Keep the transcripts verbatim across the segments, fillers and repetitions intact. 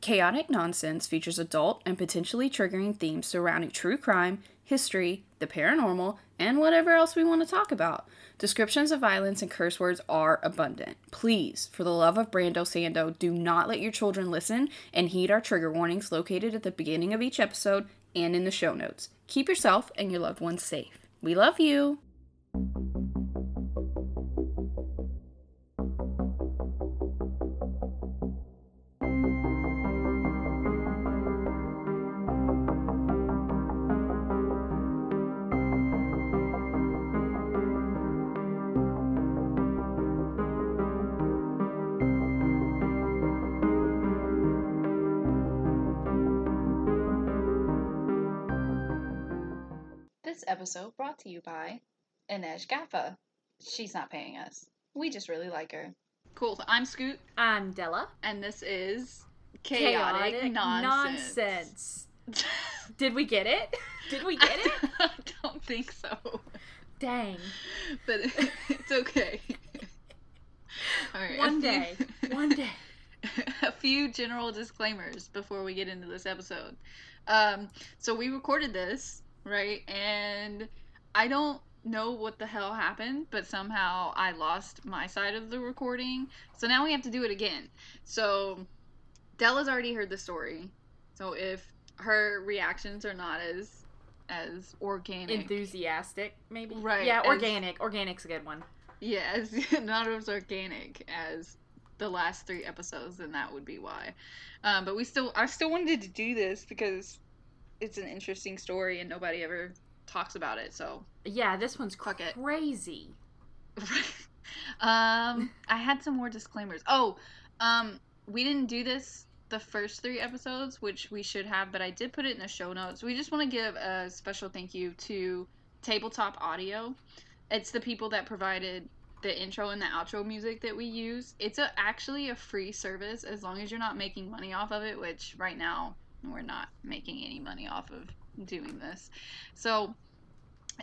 Chaotic Nonsense features adult and potentially triggering themes surrounding true crime, history, the paranormal, and whatever else we want to talk about. Descriptions of violence and curse words are abundant. Please, for the love of Brando Sando, do not let your children listen and heed our trigger warnings located at the beginning of each episode and in the show notes. Keep yourself and your loved ones safe. We love you! Episode brought to you by Inez Gaffa. She's not paying us. We just really like her. Cool. I'm Scoot. I'm Della. And this is Chaotic, Chaotic Nonsense. Nonsense. Did we get it? Did we get I it? Don't, I don't think so. Dang. But it, it's okay. All right. One day. One day. A few general disclaimers before we get into this episode. Um, so we recorded this. Right, and I don't know what the hell happened, but somehow I lost my side of the recording, so now we have to do it again. So, Della's already heard the story, so if her reactions are not as as organic. Enthusiastic, maybe? Right. Yeah, organic. As, Organic's a good one. Yeah, as, not as organic as the last three episodes, then that would be why. Um, but we still, I still wanted to do this because it's an interesting story and nobody ever talks about it, so. Yeah, this one's crazy. um, I had some more disclaimers. Oh, um, we didn't do this the first three episodes, which we should have, but I did put it in the show notes. We just want to give a special thank you to Tabletop Audio. It's the people that provided the intro and the outro music that we use. It's a, actually a free service as long as you're not making money off of it, which right now, we're not making any money off of doing this. So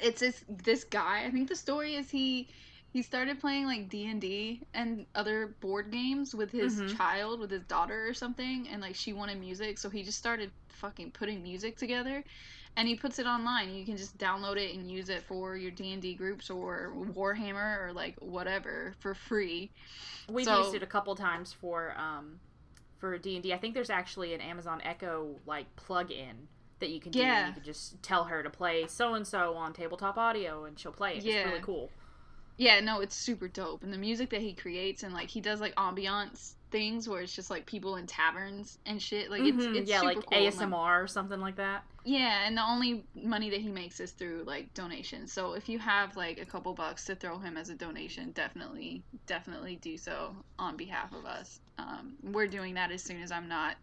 it's this this guy, I think the story is he he started playing like D and D and other board games with his mm-hmm. child, with his daughter or something, and like she wanted music, so he just started fucking putting music together and he puts it online. You can just download it and use it for your D and D groups or Warhammer or like whatever for free. We've so, used it a couple times for um for D and D. I think there's actually an Amazon Echo, like, plug-in that you can do. Yeah. You can just tell her to play so-and-so on Tabletop Audio, and she'll play it. Yeah. It's really cool. Yeah, no, it's super dope. And the music that he creates, and, like, he does, like, ambiance things where it's just, like, people in taverns and shit. Like, mm-hmm. it's, it's yeah, super like cool. Yeah, like A S M R or something like that. Yeah, and the only money that he makes is through, like, donations. So if you have, like, a couple bucks to throw him as a donation, definitely, definitely do so on behalf of us. Um, we're doing that as soon as I'm not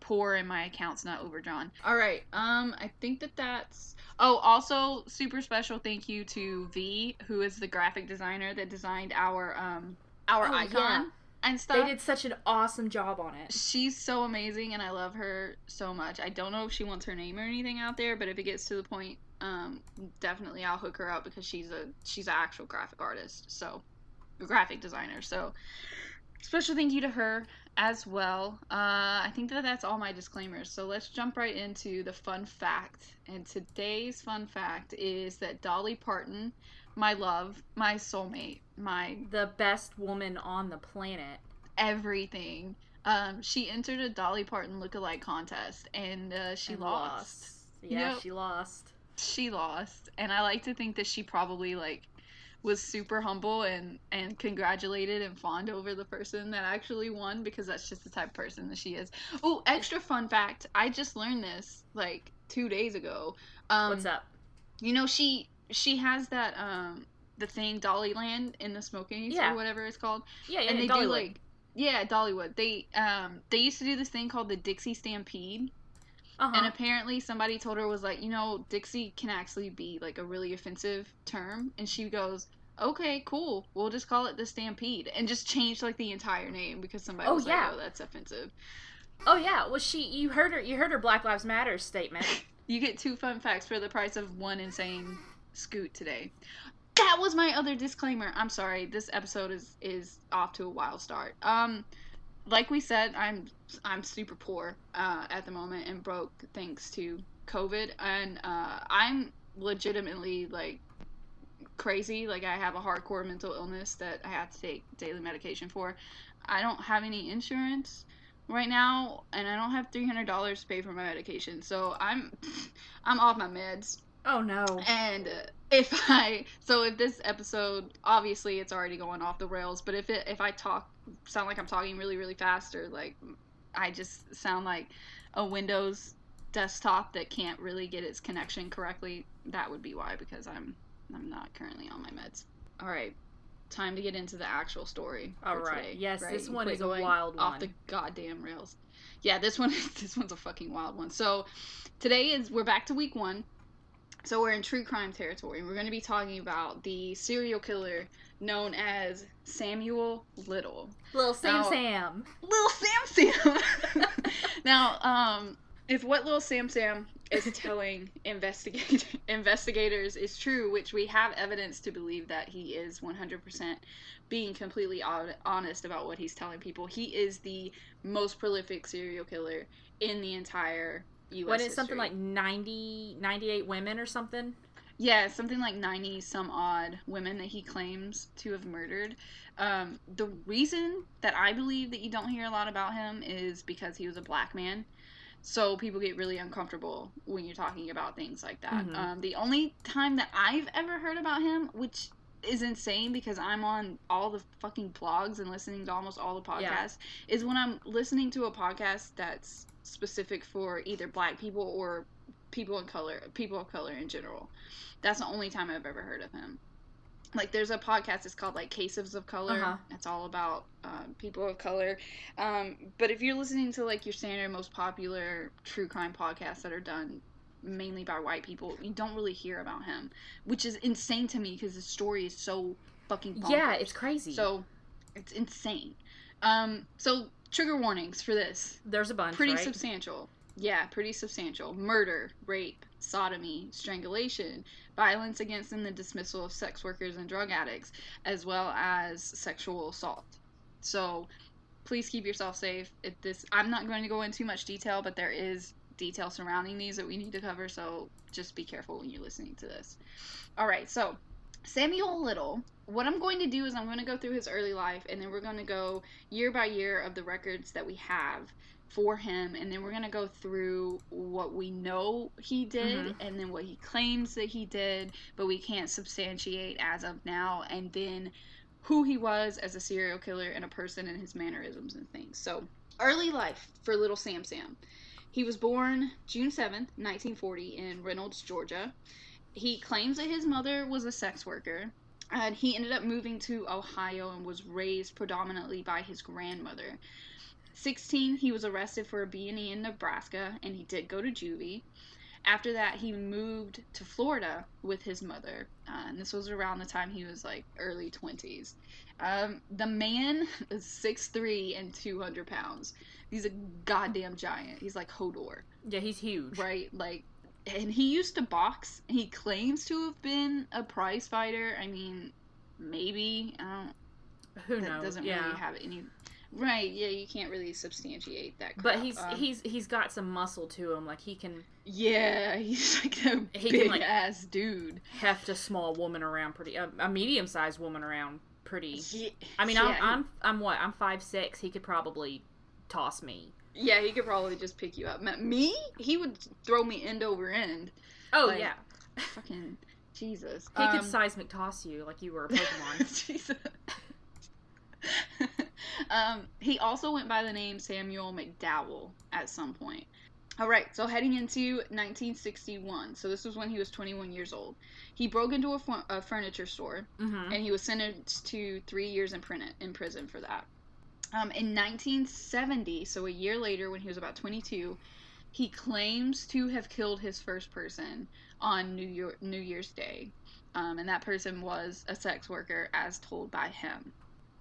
poor and my account's not overdrawn. All right. Um, I think that that's... Oh, also, super special thank you to V, who is the graphic designer that designed our um our oh, icon yeah. and stuff. They did such an awesome job on it. She's so amazing, and I love her so much. I don't know if she wants her name or anything out there, but if it gets to the point, um, definitely I'll hook her up because she's a she's an actual graphic artist, so a graphic designer. So... Special thank you to her as well. Uh, I think that that's all my disclaimers. So let's jump right into the fun fact. And today's fun fact is that Dolly Parton, my love, my soulmate, my... The best woman on the planet. Everything. Um, she entered a Dolly Parton lookalike contest and uh, she and lost. lost. Yeah, you know, she lost. She lost. And I like to think that she probably, like, was super humble and, and congratulated and fawned over the person that actually won because that's just the type of person that she is. Oh, extra fun fact. I just learned this, like, two days ago. Um, What's up? You know, she she has that, um, the thing, Dollyland in the Smokies yeah. or whatever it's called. Yeah, yeah, and they Dollywood. do, like, yeah, Dollywood. They, um, they used to do this thing called the Dixie Stampede. Uh-huh. And apparently somebody told her was like, you know, Dixie can actually be like a really offensive term. And she goes, okay, cool. We'll just call it the Stampede. And just change like the entire name because somebody oh, was yeah. like, oh, that's offensive. Oh, yeah. Well, she, you heard her, you heard her Black Lives Matter statement. You get two fun facts for the price of one insane scoot today. That was my other disclaimer. I'm sorry. This episode is, is off to a wild start. Um, like we said, I'm I'm super poor uh, at the moment and broke thanks to COVID, and uh, I'm legitimately like crazy. Like, I have a hardcore mental illness that I have to take daily medication for. I don't have any insurance right now, and I don't have three hundred dollars to pay for my medication, so I'm I'm off my meds. Oh no. And if I, so if this episode, obviously it's already going off the rails, but if it, if I talk, sound like I'm talking really, really fast, or like I just sound like a Windows desktop that can't really get its connection correctly, that would be why, because I'm, I'm not currently on my meds. All right. Time to get into the actual story. All right. Today, yes, right? This one Quit is a wild one. Off the goddamn rails. Yeah, this one, this one's a fucking wild one. So today is, we're back to week one. So we're in true crime territory. We're going to be talking about the serial killer known as Samuel Little. Little Sam now, Sam. Little Sam Sam. Now, um, if what Little Sam Sam is telling investigate- investigators is true, which we have evidence to believe that he is one hundred percent being completely honest about what he's telling people, he is the most prolific serial killer in the entire U S What is something like ninety, ninety-eight women or something? Yeah, something like ninety some odd women that he claims to have murdered. Um, the reason that I believe that you don't hear a lot about him is because he was a black man. So people get really uncomfortable when you're talking about things like that. Mm-hmm. Um, the only time that I've ever heard about him, which is insane because I'm on all the fucking blogs and listening to almost all the podcasts, yeah, is when I'm listening to a podcast that's specific for either black people or people in color, people of color in general. That's the only time I've ever heard of him. Like, there's a podcast, it's called, like, Cases of Color. Uh-huh. It's all about uh, people of color. Um, but if you're listening to, like, your standard most popular true crime podcasts that are done mainly by white people, you don't really hear about him, which is insane to me because the story is so fucking bonkers. Yeah, it's crazy. So, it's insane. Um, so, trigger warnings for this. There's a bunch, Pretty right? substantial. Yeah, pretty substantial. Murder, rape, sodomy, strangulation, violence against and the dismissal of sex workers and drug addicts, as well as sexual assault. So, please keep yourself safe. If this, I'm not going to go into too much detail, but there is detail surrounding these that we need to cover, so just be careful when you're listening to this. All right, so Samuel Little, what I'm going to do is I'm going to go through his early life, and then we're going to go year by year of the records that we have for him, and then we're going to go through what we know he did, mm-hmm, and then what he claims that he did, but we can't substantiate as of now, and then who he was as a serial killer and a person and his mannerisms and things. So, early life for Little Sam Sam. He was born June seventh, nineteen forty, in Reynolds, Georgia. He claims that his mother was a sex worker, and he ended up moving to Ohio and was raised predominantly by his grandmother. sixteen, he was arrested for a B and E in Nebraska, and he did go to juvie. After that, he moved to Florida with his mother, uh, and this was around the time he was, like, early twenties. Um, the man is six three and two hundred pounds. He's a goddamn giant. He's like Hodor. Yeah, he's huge. Right? Like, and he used to box. He claims to have been a prize fighter. I mean, maybe. I don't... Who that knows? Doesn't yeah. really have any... Right, yeah, you can't really substantiate that crap. But he's um, he's he's got some muscle to him, like he can. Yeah, he's like a he big can, like, ass dude. Heft a small woman around pretty, a, a medium sized woman around pretty. Yeah, I mean, yeah, I'm, I'm I'm what I'm five six. He could probably toss me. Yeah, he could probably just pick you up. Me? He would throw me end over end. Oh, like, yeah, fucking Jesus. He um, could seismic toss you like you were a Pokemon. Jesus. Um, he also went by the name Samuel McDowell at some point. All right, so heading into nineteen sixty-one, so this was when he was twenty-one years old. He broke into a, fu- a furniture store, mm-hmm, and he was sentenced to three years in, pr- in prison for that. Um, in nineteen seventy, so a year later when he was about twenty-two, he claims to have killed his first person on New, Year- New Year's Day, um, and that person was a sex worker as told by him.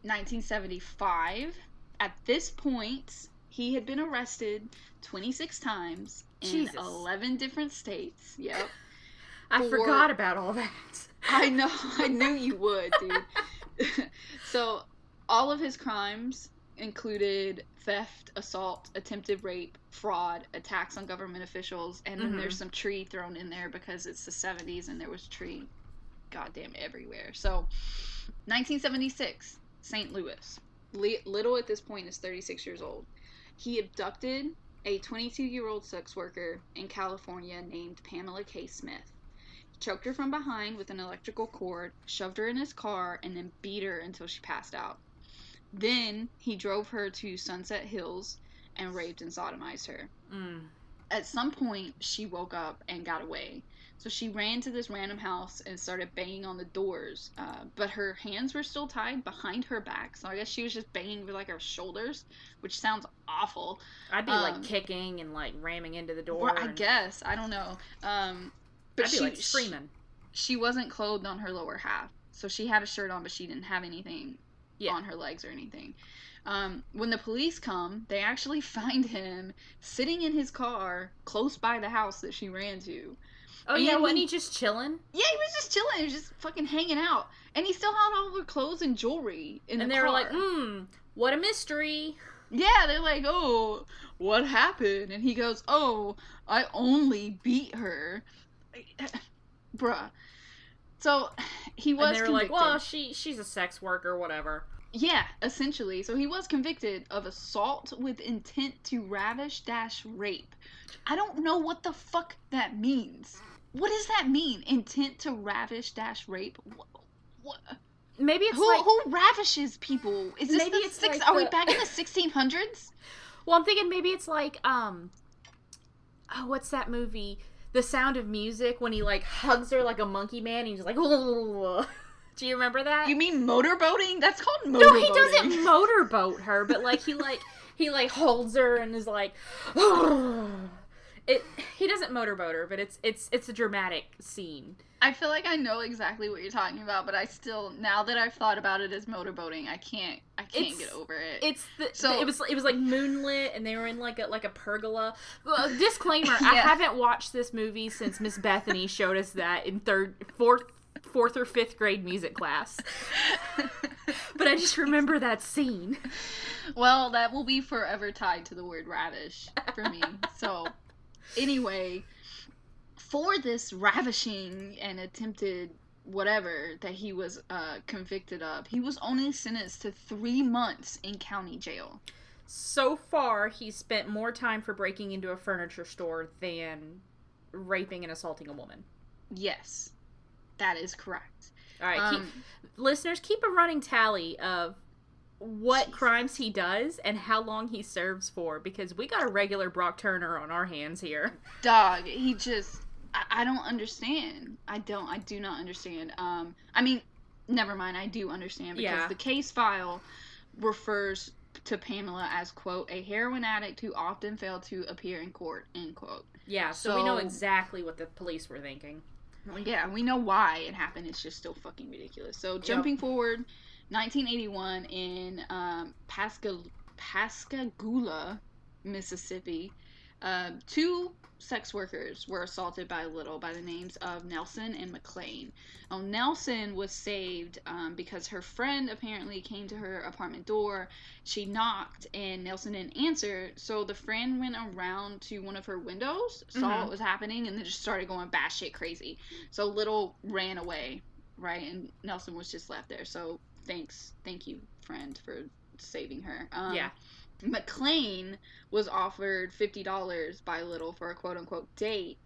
nineteen seventy-five, at this point, he had been arrested twenty-six times in Jesus. eleven different states. Yep. I for... forgot about all that. I know. I knew you would, dude. So, all of his crimes included theft, assault, attempted rape, fraud, attacks on government officials, and then mm-hmm. there's some tree thrown in there because it's the seventies and there was tree goddamn everywhere. So, nineteen seventy-six, Saint Louis. Little at this point is thirty-six years old. He abducted a twenty-two-year-old sex worker in California named Pamela K. Smith. He choked her from behind with an electrical cord, shoved her in his car, and then beat her until she passed out. Then he drove her to Sunset Hills and raped and sodomized her. Mm. At some point, she woke up and got away. So she ran to this random house and started banging on the doors. Uh, but her hands were still tied behind her back. So I guess she was just banging with, like, her shoulders, which sounds awful. I'd be, um, like, kicking and, like, ramming into the door. Well, and... I guess. I don't know. Um, but I'd be, she, like, screaming. She, she wasn't clothed on her lower half. So she had a shirt on, but she didn't have anything yeah. on her legs or anything. Um, when the police come, they actually find him sitting in his car close by the house that she ran to. Oh, and yeah, wasn't he, he just chilling? Yeah, he was just chilling. He was just fucking hanging out. And he still had all her clothes and jewelry in the car. And they were like, hmm, what a mystery. Yeah, they're like, oh, what happened? And he goes, oh, I only beat her. Bruh. So, he was convicted. And they were convicted. Like, well, she, she's a sex worker, whatever. Yeah, essentially. So he was convicted of assault with intent to ravish dash rape. I don't know what the fuck that means. What does that mean? Intent to ravish dash rape? What? what? Maybe it's who, like... Who ravishes people? Is this maybe the it's six... Like Are the... we back in the sixteen hundreds? Well, I'm thinking maybe it's like, um... Oh, what's that movie? The Sound of Music, when he, like, hugs her like a monkey man, and he's just like... Do you remember that? You mean motorboating? That's called motorboating. No, he doesn't motorboat her, but, like, he, like, he, like, holds her and is like... It, he doesn't motorboat her, but it's it's it's a dramatic scene. I feel like I know exactly what you're talking about, but I still, now that I've thought about it as motorboating, I can't I can't it's, get over it. It's the, so the, it was it was like moonlit, and they were in like a like a pergola. Well, disclaimer: yeah. I haven't watched this movie since Miss Bethany showed us that in third fourth fourth or fifth grade music class. But I just remember that scene. Well, that will be forever tied to the word ravish for me. So. Anyway, for this ravishing and attempted whatever that he was uh, convicted of, he was only sentenced to three months in county jail. So far, he spent more time for breaking into a furniture store than raping and assaulting a woman. Yes, that is correct. All right, um, keep, listeners, keep a running tally of what Jesus. crimes he does and how long he serves for, because we got a regular Brock Turner on our hands here. Dog, he just, I, I don't understand. I don't, I do not understand. Um, I mean, never mind, I do understand, because yeah. the case file refers to Pamela as, quote, a heroin addict who often failed to appear in court, end quote. Yeah, so, so we know exactly what the police were thinking. Well, yeah, we know why it happened. It's just still fucking ridiculous. So, jumping yep. forward... nineteen eighty-one in um, Pasca- Pascagoula, Mississippi, uh, two sex workers were assaulted by Little by the names of Nelson and McLean. Now, Nelson was saved um, because her friend apparently came to her apartment door. She knocked, and Nelson didn't answer, so the friend went around to one of her windows, saw mm-hmm. what was happening, and then just started going batshit crazy. So Little ran away, right, and Nelson was just left there, so... Thanks. Thank you, friend, for saving her. Um, yeah. McLean was offered fifty dollars by Little for a quote-unquote date.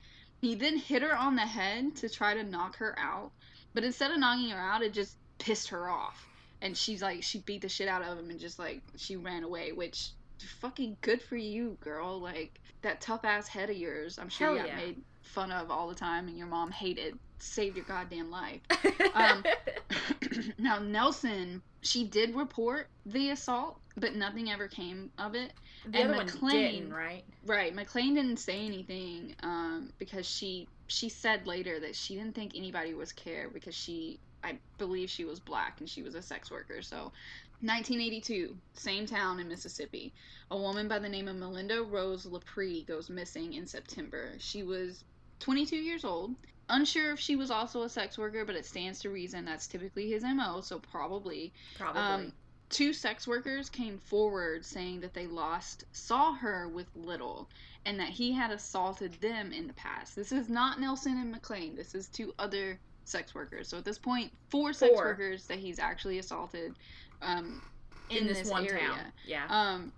He then hit her on the head to try to knock her out, but instead of knocking her out, it just pissed her off. And she's like, she beat the shit out of him and just, like, she ran away, which, fucking good for you, girl. Like, that tough-ass head of yours, I'm sure Hell you got yeah. made fun of all the time and your mom hated. Saved your goddamn life. Um, now, Nelson, she did report the assault, but nothing ever came of it. The and other McLean, one didn't, right? Right. McLean didn't say anything um, because she she said later that she didn't think anybody was care because she, I believe she was black and she was a sex worker. So, nineteen eighty-two, same town in Mississippi. A woman by the name of Melinda Rose Laprie goes missing in September. She was twenty-two years old. Unsure if she was also a sex worker, but it stands to reason that's typically his M O, so probably. Probably. Um, two sex workers came forward saying that they lost, saw her with Little, and that he had assaulted them in the past. This is not Nelson and McLean. This is two other sex workers. So at this point, four sex four. workers that he's actually assaulted um, in, in this, this one area. town. Yeah. Um,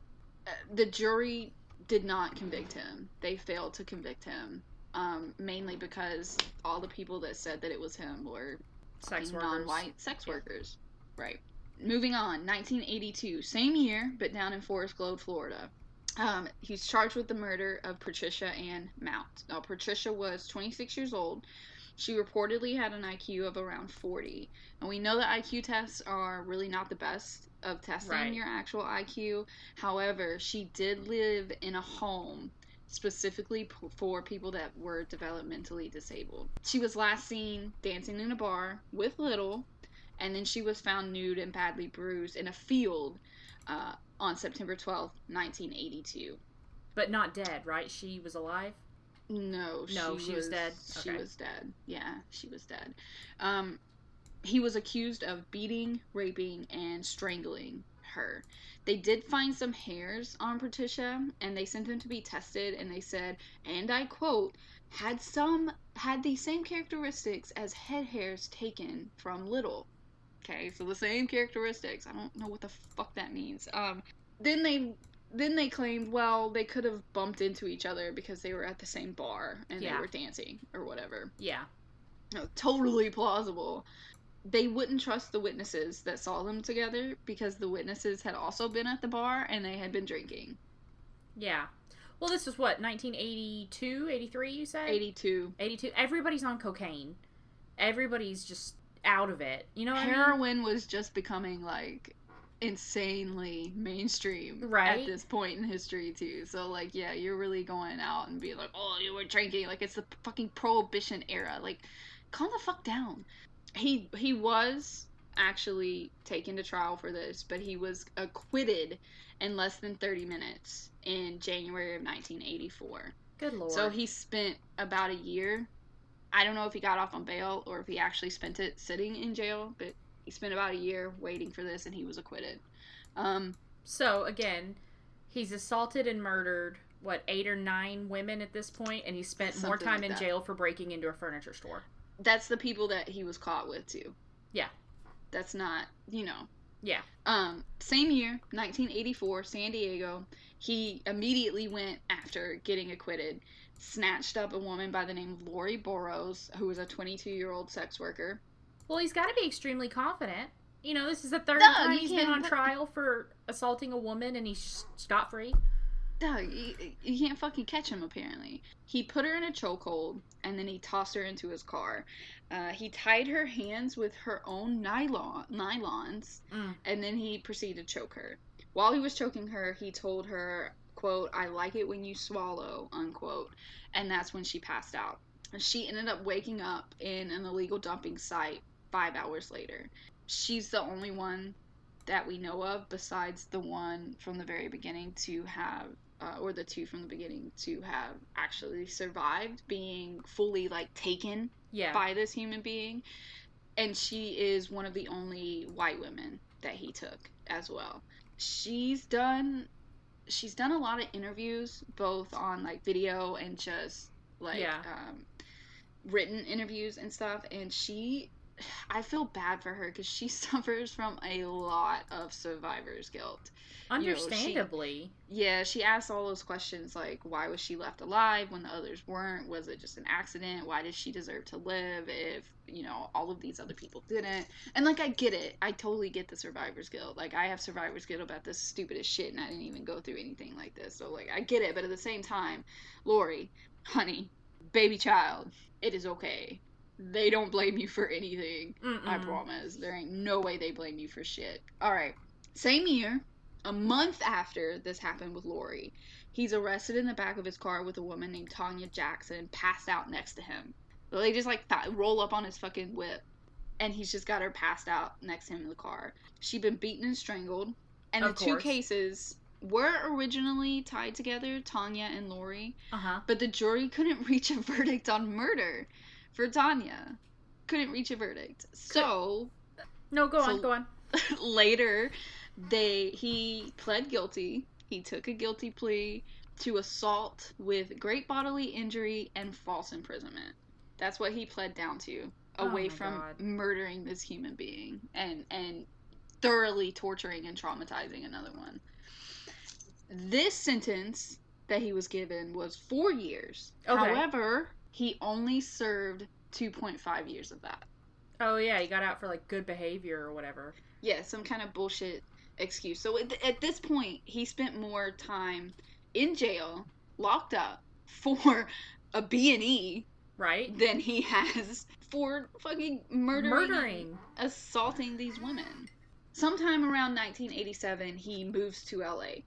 the jury did not convict him. They failed to convict him, um, mainly because all the people that said that it was him were sex workers. non-white sex workers. Yeah. Right. Moving on, nineteen eighty-two, same year, but down in Forest Globe, Florida. Um, he's charged with the murder of Patricia Ann Mount. Now, Patricia was twenty-six years old. She reportedly had an I Q of around forty. And we know that I Q tests are really not the best of testing right. your actual I Q. However, she did live in a home specifically p- for people that were developmentally disabled. She was last seen dancing in a bar with Little, and then she was found nude and badly bruised in a field uh, on September twelfth, nineteen eighty-two. But not dead, right? She was alive? No. No, she, she was, was dead? Okay. She was dead. Yeah, she was dead. Um, he was accused of beating, raping, and strangling her. They did find some hairs on Patricia, and they sent them to be tested, and they said, and I quote, had some had the same characteristics as head hairs taken from Little. Okay, so the same characteristics. I don't know what the fuck that means. Um, then they then they claimed, well, they could have bumped into each other because they were at the same bar and yeah. they were dancing or whatever. Yeah. No, totally plausible. They wouldn't trust the witnesses that saw them together because the witnesses had also been at the bar and they had been drinking. Yeah. Well, this was what, nineteen eighty-two, eighty-three, you said? eighty-two. eighty-two. Everybody's on cocaine. Everybody's just out of it. You know what Heroin I mean? Heroin was just becoming, like, insanely mainstream right? at this point in history, too. So, like, yeah, you're really going out and being like, oh, you were drinking. Like, it's the fucking Prohibition era. Like, calm the fuck down. He he was actually taken to trial for this, but he was acquitted in less than thirty minutes in January of nineteen eighty-four. Good Lord. So he spent about a year. I don't know if he got off on bail or if he actually spent it sitting in jail, but he spent about a year waiting for this, and he was acquitted. Um, so, again, he's assaulted and murdered, what, eight or nine women at this point, and he spent more time like in jail for breaking into a furniture store. That's the people that he was caught with, too. Yeah. That's not, you know. Yeah. Um, same year, nineteen eighty-four, San Diego, he immediately went after getting acquitted, snatched up a woman by the name of Lori Burrows, who was a twenty-two-year-old sex worker. Well, he's got to be extremely confident. You know, this is the third Duh, time he's been on trial for assaulting a woman, and he's scot-free. Doug, you, you can't fucking catch him, apparently. He put her in a chokehold, and then he tossed her into his car. Uh, he tied her hands with her own nylon nylons, mm. and then he proceeded to choke her. While he was choking her, he told her, quote, I like it when you swallow, unquote, and that's when she passed out. She ended up waking up in an illegal dumping site five hours later. She's the only one that we know of, besides the one from the very beginning to have Uh, or the two from the beginning to have actually survived being fully, like, taken yeah. by this human being. And she is one of the only white women that he took as well. She's done, she's done a lot of interviews, both on, like, video and just, like, yeah. um, written interviews and stuff. And she, I feel bad for her because she suffers from a lot of survivor's guilt. Understandably. You know, she, yeah, she asks all those questions like, why was she left alive when the others weren't? Was it just an accident? Why did she deserve to live if, you know, all of these other people didn't? And, like, I get it. I totally get the survivor's guilt. Like, I have survivor's guilt about this stupidest shit, and I didn't even go through anything like this. So, like, I get it. But at the same time, Lori, honey, baby child, it is okay. They don't blame you for anything. Mm-mm. I promise. There ain't no way they blame you for shit. All right. Same year. A month after this happened with Lori, he's arrested in the back of his car with a woman named Tanya Jackson, passed out next to him. They just, like, th- roll up on his fucking whip, and he's just got her passed out next to him in the car. She'd been beaten and strangled, and of the course. Two cases were originally tied together, Tanya and Lori, uh-huh. but the jury couldn't reach a verdict on murder for Tanya. Couldn't reach a verdict. So... No, go so on, go on. Later... they he pled guilty. He took a guilty plea to assault with great bodily injury and false imprisonment. That's what he pled down to, away oh from God. murdering this human being and and thoroughly torturing and traumatizing another one. This sentence that he was given was four years. Okay. However, he only served two point five years of that. Oh, yeah, he got out for, like, good behavior or whatever. Yeah, some kind of bullshit excuse. So at, at this point, he spent more time in jail, locked up, for a B and E, right? Than he has for fucking murdering, murdering. assaulting these women. Sometime around nineteen eighty-seven, he moves to L A,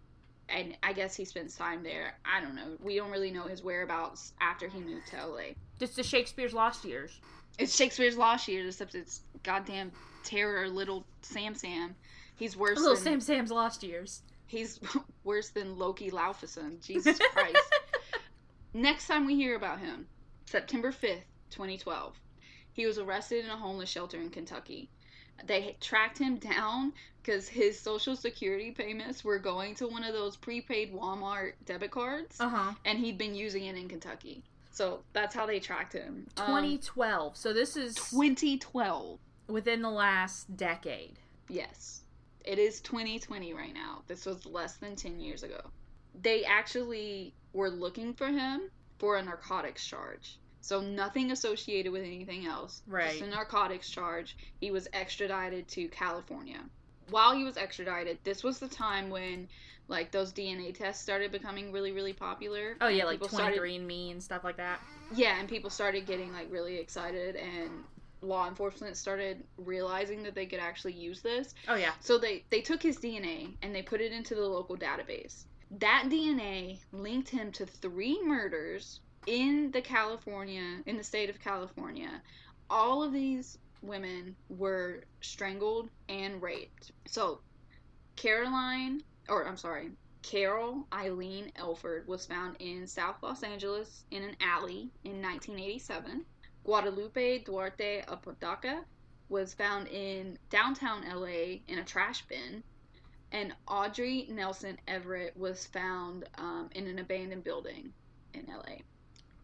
and I guess he spends time there. I don't know. We don't really know his whereabouts after he moved to L A. It's the Shakespeare's Lost Years. It's Shakespeare's Lost Years, except it's goddamn terror, little Sam Sam. He's worse little than... Little Sam Sam's Lost Years. He's worse than Loki Laufeyson. Jesus Christ. Next time we hear about him, September fifth, twenty twelve. He was arrested in a homeless shelter in Kentucky. They tracked him down because his Social Security payments were going to one of those prepaid Walmart debit cards, uh-huh. and he'd been using it in Kentucky. So that's how they tracked him. twenty twelve. Um, so this is... twenty twelve. Within the last decade. Yes. It is twenty twenty right now. This was less than ten years ago. They actually were looking for him for a narcotics charge. So nothing associated with anything else. Right. Just a narcotics charge. He was extradited to California. While he was extradited, this was the time when, like, those D N A tests started becoming really, really popular. Oh, yeah, like twenty-three and me and stuff like that. Yeah, and people started getting, like, really excited, and law enforcement started realizing that they could actually use this. Oh, yeah. So they, they took his D N A, and they put it into the local database. That D N A linked him to three murders... In the California, in the state of California, all of these women were strangled and raped. So, Caroline, or I'm sorry, Carol Eileen Elford was found in South Los Angeles in an alley in nineteen eighty-seven. Guadalupe Duarte Apodaca was found in downtown L A in a trash bin. And Audrey Nelson Everett was found um, in an abandoned building in L A.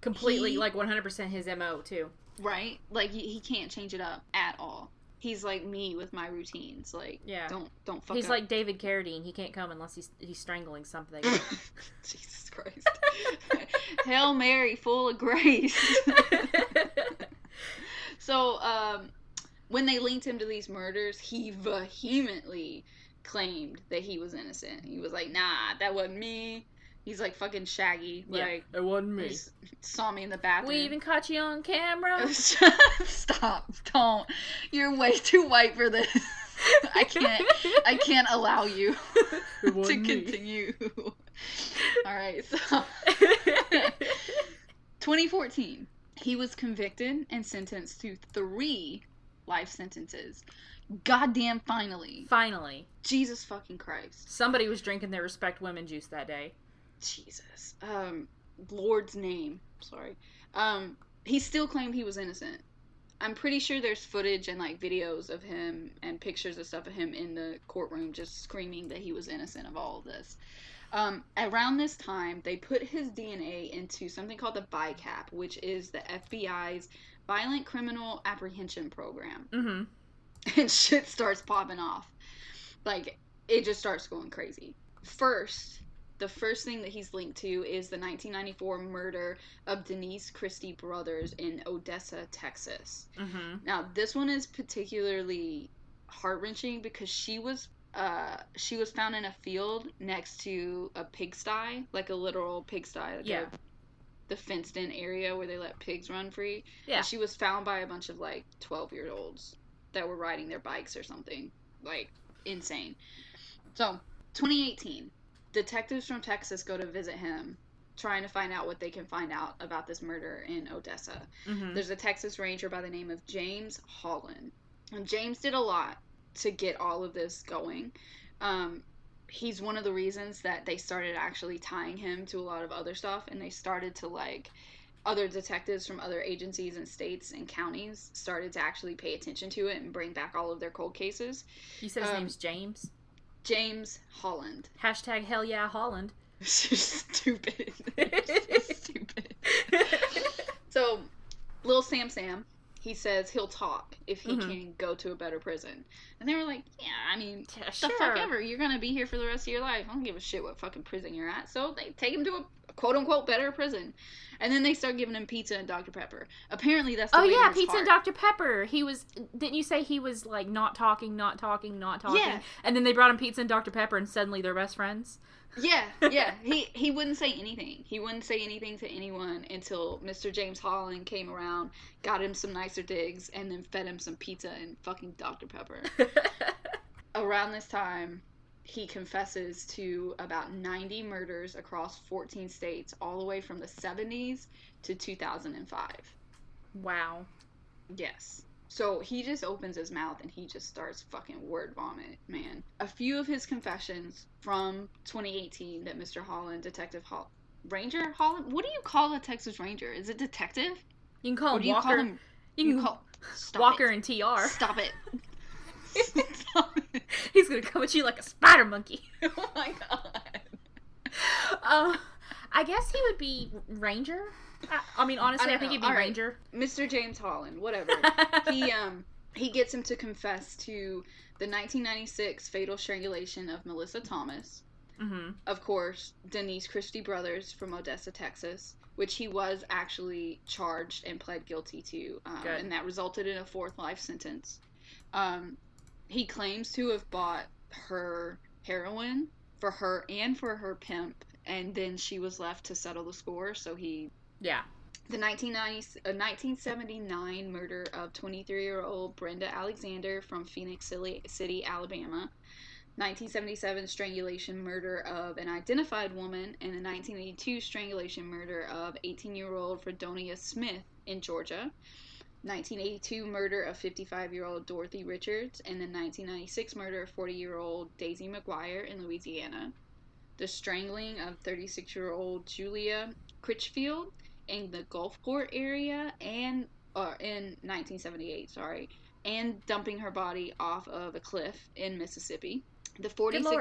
Completely, he, like, one hundred percent his M O, too. Right? Like, he, he can't change it up at all. He's like me with my routines. Like, yeah. don't, don't fuck he's up. He's like David Carradine. He can't come unless he's he's strangling something. Jesus Christ. Hail Mary, full of grace. So, um, when they linked him to these murders, he vehemently claimed that he was innocent. He was like, nah, that wasn't me. He's like fucking Shaggy. Like, yeah, it wasn't me. He saw me in the bathroom. We even caught you on camera. Stop. Don't. You're way too white for this. I can't. I can't allow you to continue. All right. So, twenty fourteen, he was convicted and sentenced to three life sentences. Goddamn, finally. Finally. Jesus fucking Christ. Somebody was drinking their Respect Women juice that day. Jesus. Um, Lord's name. Sorry. Um, he still claimed he was innocent. I'm pretty sure there's footage and, like, videos of him and pictures and stuff of him in the courtroom just screaming that he was innocent of all of this. Um, around this time, they put his D N A into something called the ViCAP, which is the F B I's Violent Criminal Apprehension Program. Mm-hmm. And shit starts popping off. Like, it just starts going crazy. First... The first thing that he's linked to is the nineteen ninety-four murder of Denise Christie Brothers in Odessa, Texas. Mm-hmm. Now, this one is particularly heart-wrenching because she was uh, she was found in a field next to a pigsty, like a literal pigsty, like yeah. a, the fenced-in area where they let pigs run free. Yeah. And she was found by a bunch of, like, twelve-year-olds that were riding their bikes or something. Like, insane. So, twenty eighteen. Detectives from Texas go to visit him, trying to find out what they can find out about this murder in Odessa. Mm-hmm. There's a Texas ranger by the name of James Holland. And James did a lot to get all of this going. Um, he's one of the reasons that they started actually tying him to a lot of other stuff, and they started to, like, other detectives from other agencies and states and counties started to actually pay attention to it and bring back all of their cold cases. You said his um, name's James? James Holland. Hashtag hell yeah Holland. It's just stupid. It's just stupid. So, Little Sam Sam, he says he'll talk if he mm-hmm. can go to a better prison. And they were like, yeah, I mean, yeah, what sure. the fuck ever. You're going to be here for the rest of your life. I don't give a shit what fucking prison you're at. So, they take him to a quote-unquote better prison. And then they start giving him pizza and Doctor Pepper. Apparently, that's the oh, way yeah, pizza heart. And Doctor Pepper. He was, didn't you say he was, like, not talking, not talking, not talking? Yeah. And then they brought him pizza and Doctor Pepper, and suddenly they're best friends? Yeah, yeah. he he wouldn't say anything. He wouldn't say anything to anyone until Mister James Holland came around, got him some nicer digs, and then fed him some pizza and fucking Doctor Pepper. Around this time, he confesses to about ninety murders across fourteen states, all the way from the seventies to two thousand five. Wow. Yes. So he just opens his mouth and he just starts fucking word vomit, man. A few of his confessions from twenty eighteen that Mister Holland, Detective Hall, Ranger Holland? What do you call a Texas Ranger? Is it detective? You can call him Walker. You, call him, you can you call Walker it. And T R. Stop it. Stop it. He's gonna come at you like a spider monkey. Oh my god. Uh, I guess he would be Ranger. I, I mean, honestly, I, I think know. He'd be right. Ranger. Mister James Holland, whatever. he um he gets him to confess to the nineteen ninety-six fatal strangulation of Melissa Thomas. Mm-hmm. Of course, Denise Christie Brothers from Odessa, Texas, which he was actually charged and pled guilty to, um, and that resulted in a fourth life sentence. Um, he claims to have bought her heroin for her and for her pimp. And then she was left to settle the score, so he... Yeah. The nineteen seventy-nine murder of twenty-three-year-old Brenda Alexander from Phoenix City, Alabama. nineteen seventy-seven strangulation murder of an identified woman. And the nineteen eighty-two strangulation murder of eighteen-year-old Fredonia Smith in Georgia. nineteen eighty-two murder of fifty-five-year-old Dorothy Richards. And the nineteen ninety-six murder of forty-year-old Daisy McGuire in Louisiana. The strangling of thirty-six-year-old Julia Critchfield in the Gulfport area and uh, in nineteen seventy-eight, sorry, and dumping her body off of a cliff in Mississippi. The forty-six,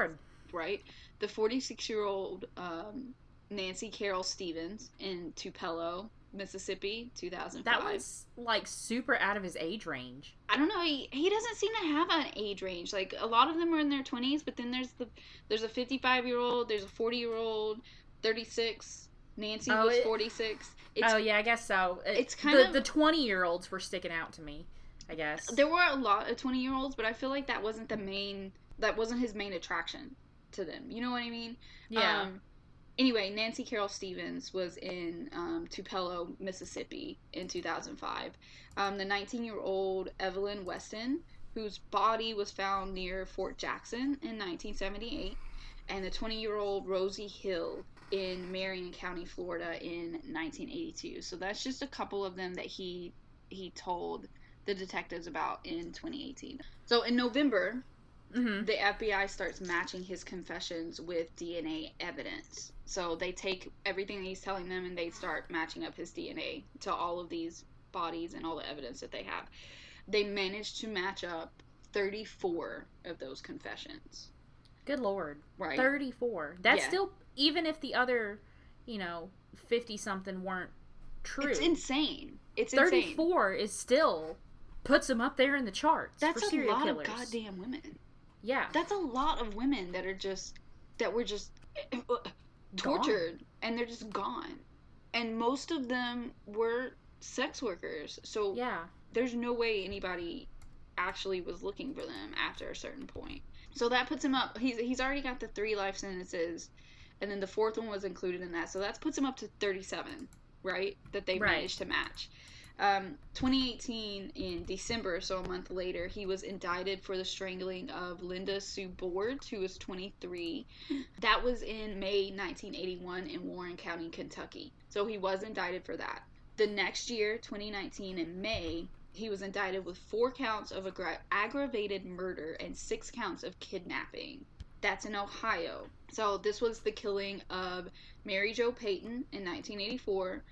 right? The forty-six-year-old um, Nancy Carol Stevens in Tupelo, Mississippi, two thousand five. That was, like, super out of his age range. I don't know. He, he doesn't seem to have an age range. Like, a lot of them are in their twenties, but then there's the there's a fifty-five-year-old, there's a forty-year-old, thirty-six. Nancy oh, was it, forty-six. It's, oh, yeah, I guess so. It, it's kind the, of... The twenty-year-olds were sticking out to me, I guess. There were a lot of twenty-year-olds, but I feel like that wasn't the main... That wasn't his main attraction to them. You know what I mean? Yeah. Um, Anyway, Nancy Carol Stevens was in um, Tupelo, Mississippi in two thousand five. Um, the nineteen-year-old Evelyn Weston, whose body was found near Fort Jackson in nineteen seventy-eight, and the twenty-year-old Rosie Hill in Marion County, Florida in nineteen eighty-two. So that's just a couple of them that he he told the detectives about in twenty eighteen. So in November... Mm-hmm. The F B I starts matching his confessions with D N A evidence. So they take everything he's telling them and they start matching up his D N A to all of these bodies and all the evidence that they have. They managed to match up thirty-four of those confessions. Good Lord. Right. thirty-four. That's yeah. still, even if the other, you know, fifty-something weren't true. It's insane. It's thirty-four insane. thirty-four is still, puts him up there in the charts. That's for serial killers. That's a lot of goddamn women. Yeah. That's a lot of women that are just, that were just uh, tortured, gone. And they're just gone. And most of them were sex workers, so yeah. There's no way anybody actually was looking for them after a certain point. So that puts him up, he's, he's already got the three life sentences, and then the fourth one was included in that, so that puts him up to thirty-seven, right? That they right. managed to match. Um, twenty eighteen, in December, so a month later, he was indicted for the strangling of Linda Sue Board, who was twenty-three. That was in May nineteen eighty-one in Warren County, Kentucky. So he was indicted for that. The next year, twenty nineteen, in May, he was indicted with four counts of aggra- aggravated murder and six counts of kidnapping. That's in Ohio. So this was the killing of Mary Jo Payton in nineteen eighty-four,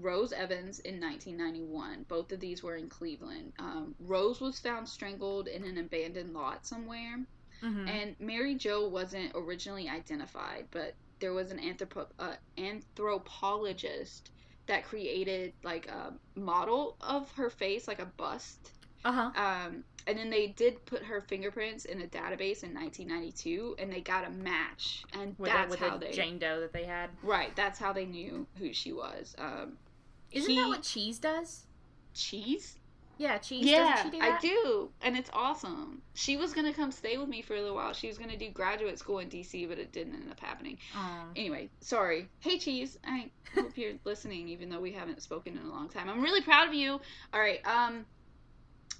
Rose Evans in nineteen ninety-one. Both of these were in Cleveland. Um, Rose was found strangled in an abandoned lot somewhere. Mm-hmm. And Mary Jo wasn't originally identified, but there was an anthropo- uh, anthropologist that created, like, a model of her face, like a bust. Uh-huh. Um, and then they did put her fingerprints in a database in nineteen ninety-two, and they got a match. And with that's a, with how the they... Jane Doe that they had. Right. That's how they knew who she was. Um, Isn't he... that what Cheese does? Cheese? Yeah, Cheese. Yeah, doesn't she do that? I do. And it's awesome. She was going to come stay with me for a little while. She was going to do graduate school in D C, but it didn't end up happening. Um. Anyway, sorry. Hey, Cheese. I hope you're listening, even though we haven't spoken in a long time. I'm really proud of you. All right. Um...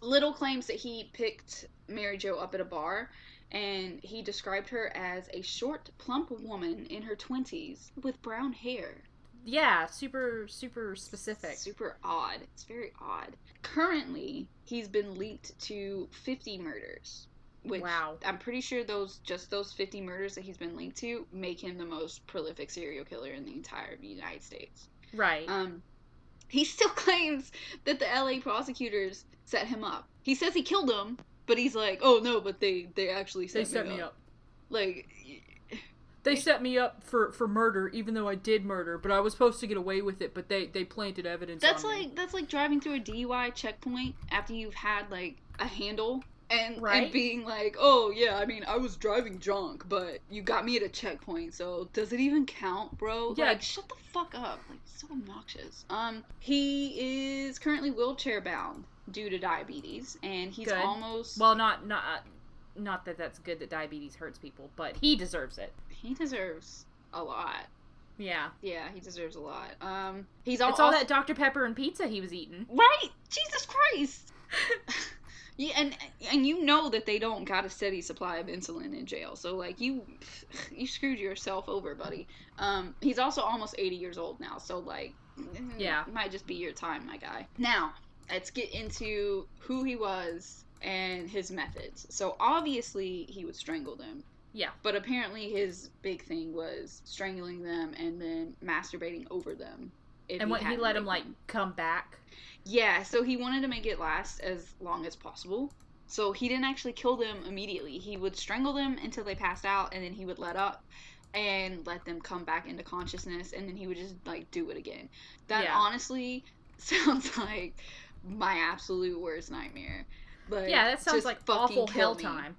Little claims that he picked Mary Jo up at a bar, and he described her as a short, plump woman in her twenties with brown hair. Yeah, super, super specific. Super odd. It's very odd. Currently, he's been linked to fifty murders. Which wow. I'm pretty sure those just those fifty murders that he's been linked to make him the most prolific serial killer in the entire United States. Right. Um, he still claims that the L A prosecutors set him up. He says he killed him, but he's like, oh, no, but they, they actually set, they me, set up. me up. Like, they set me up for, for murder, even though I did murder, but I was supposed to get away with it, but they, they planted evidence that's on like, me. That's like driving through a D U I checkpoint after you've had, like, a handle and, right? and being like, oh, yeah, I mean, I was driving drunk, but you got me at a checkpoint, so does it even count, bro? Yeah. Like, shut the fuck up. Like, so obnoxious. Um, he is currently wheelchair-bound. Due to diabetes, and he's good. almost well not not uh, not that that's good that diabetes hurts people, but he deserves it. He deserves a lot. Yeah, yeah, he deserves a lot. Um, he's all, it's all also... that Doctor Pepper and pizza he was eating, right? Jesus Christ! yeah, and and you know that they don't got a steady supply of insulin in jail, so like you you screwed yourself over, buddy. Um, he's also almost eighty years old now, so like yeah, it might just be your time, my guy. Now. Let's get into who he was and his methods. So, obviously, he would strangle them. Yeah. But apparently his big thing was strangling them and then masturbating over them. And what, he let them, like, come back? Yeah, so he wanted to make it last as long as possible. So, he didn't actually kill them immediately. He would strangle them until they passed out, and then he would let up and let them come back into consciousness, and then he would just, like, do it again. That yeah. honestly sounds like... my absolute worst nightmare. Like, yeah, that sounds like awful hell me. time.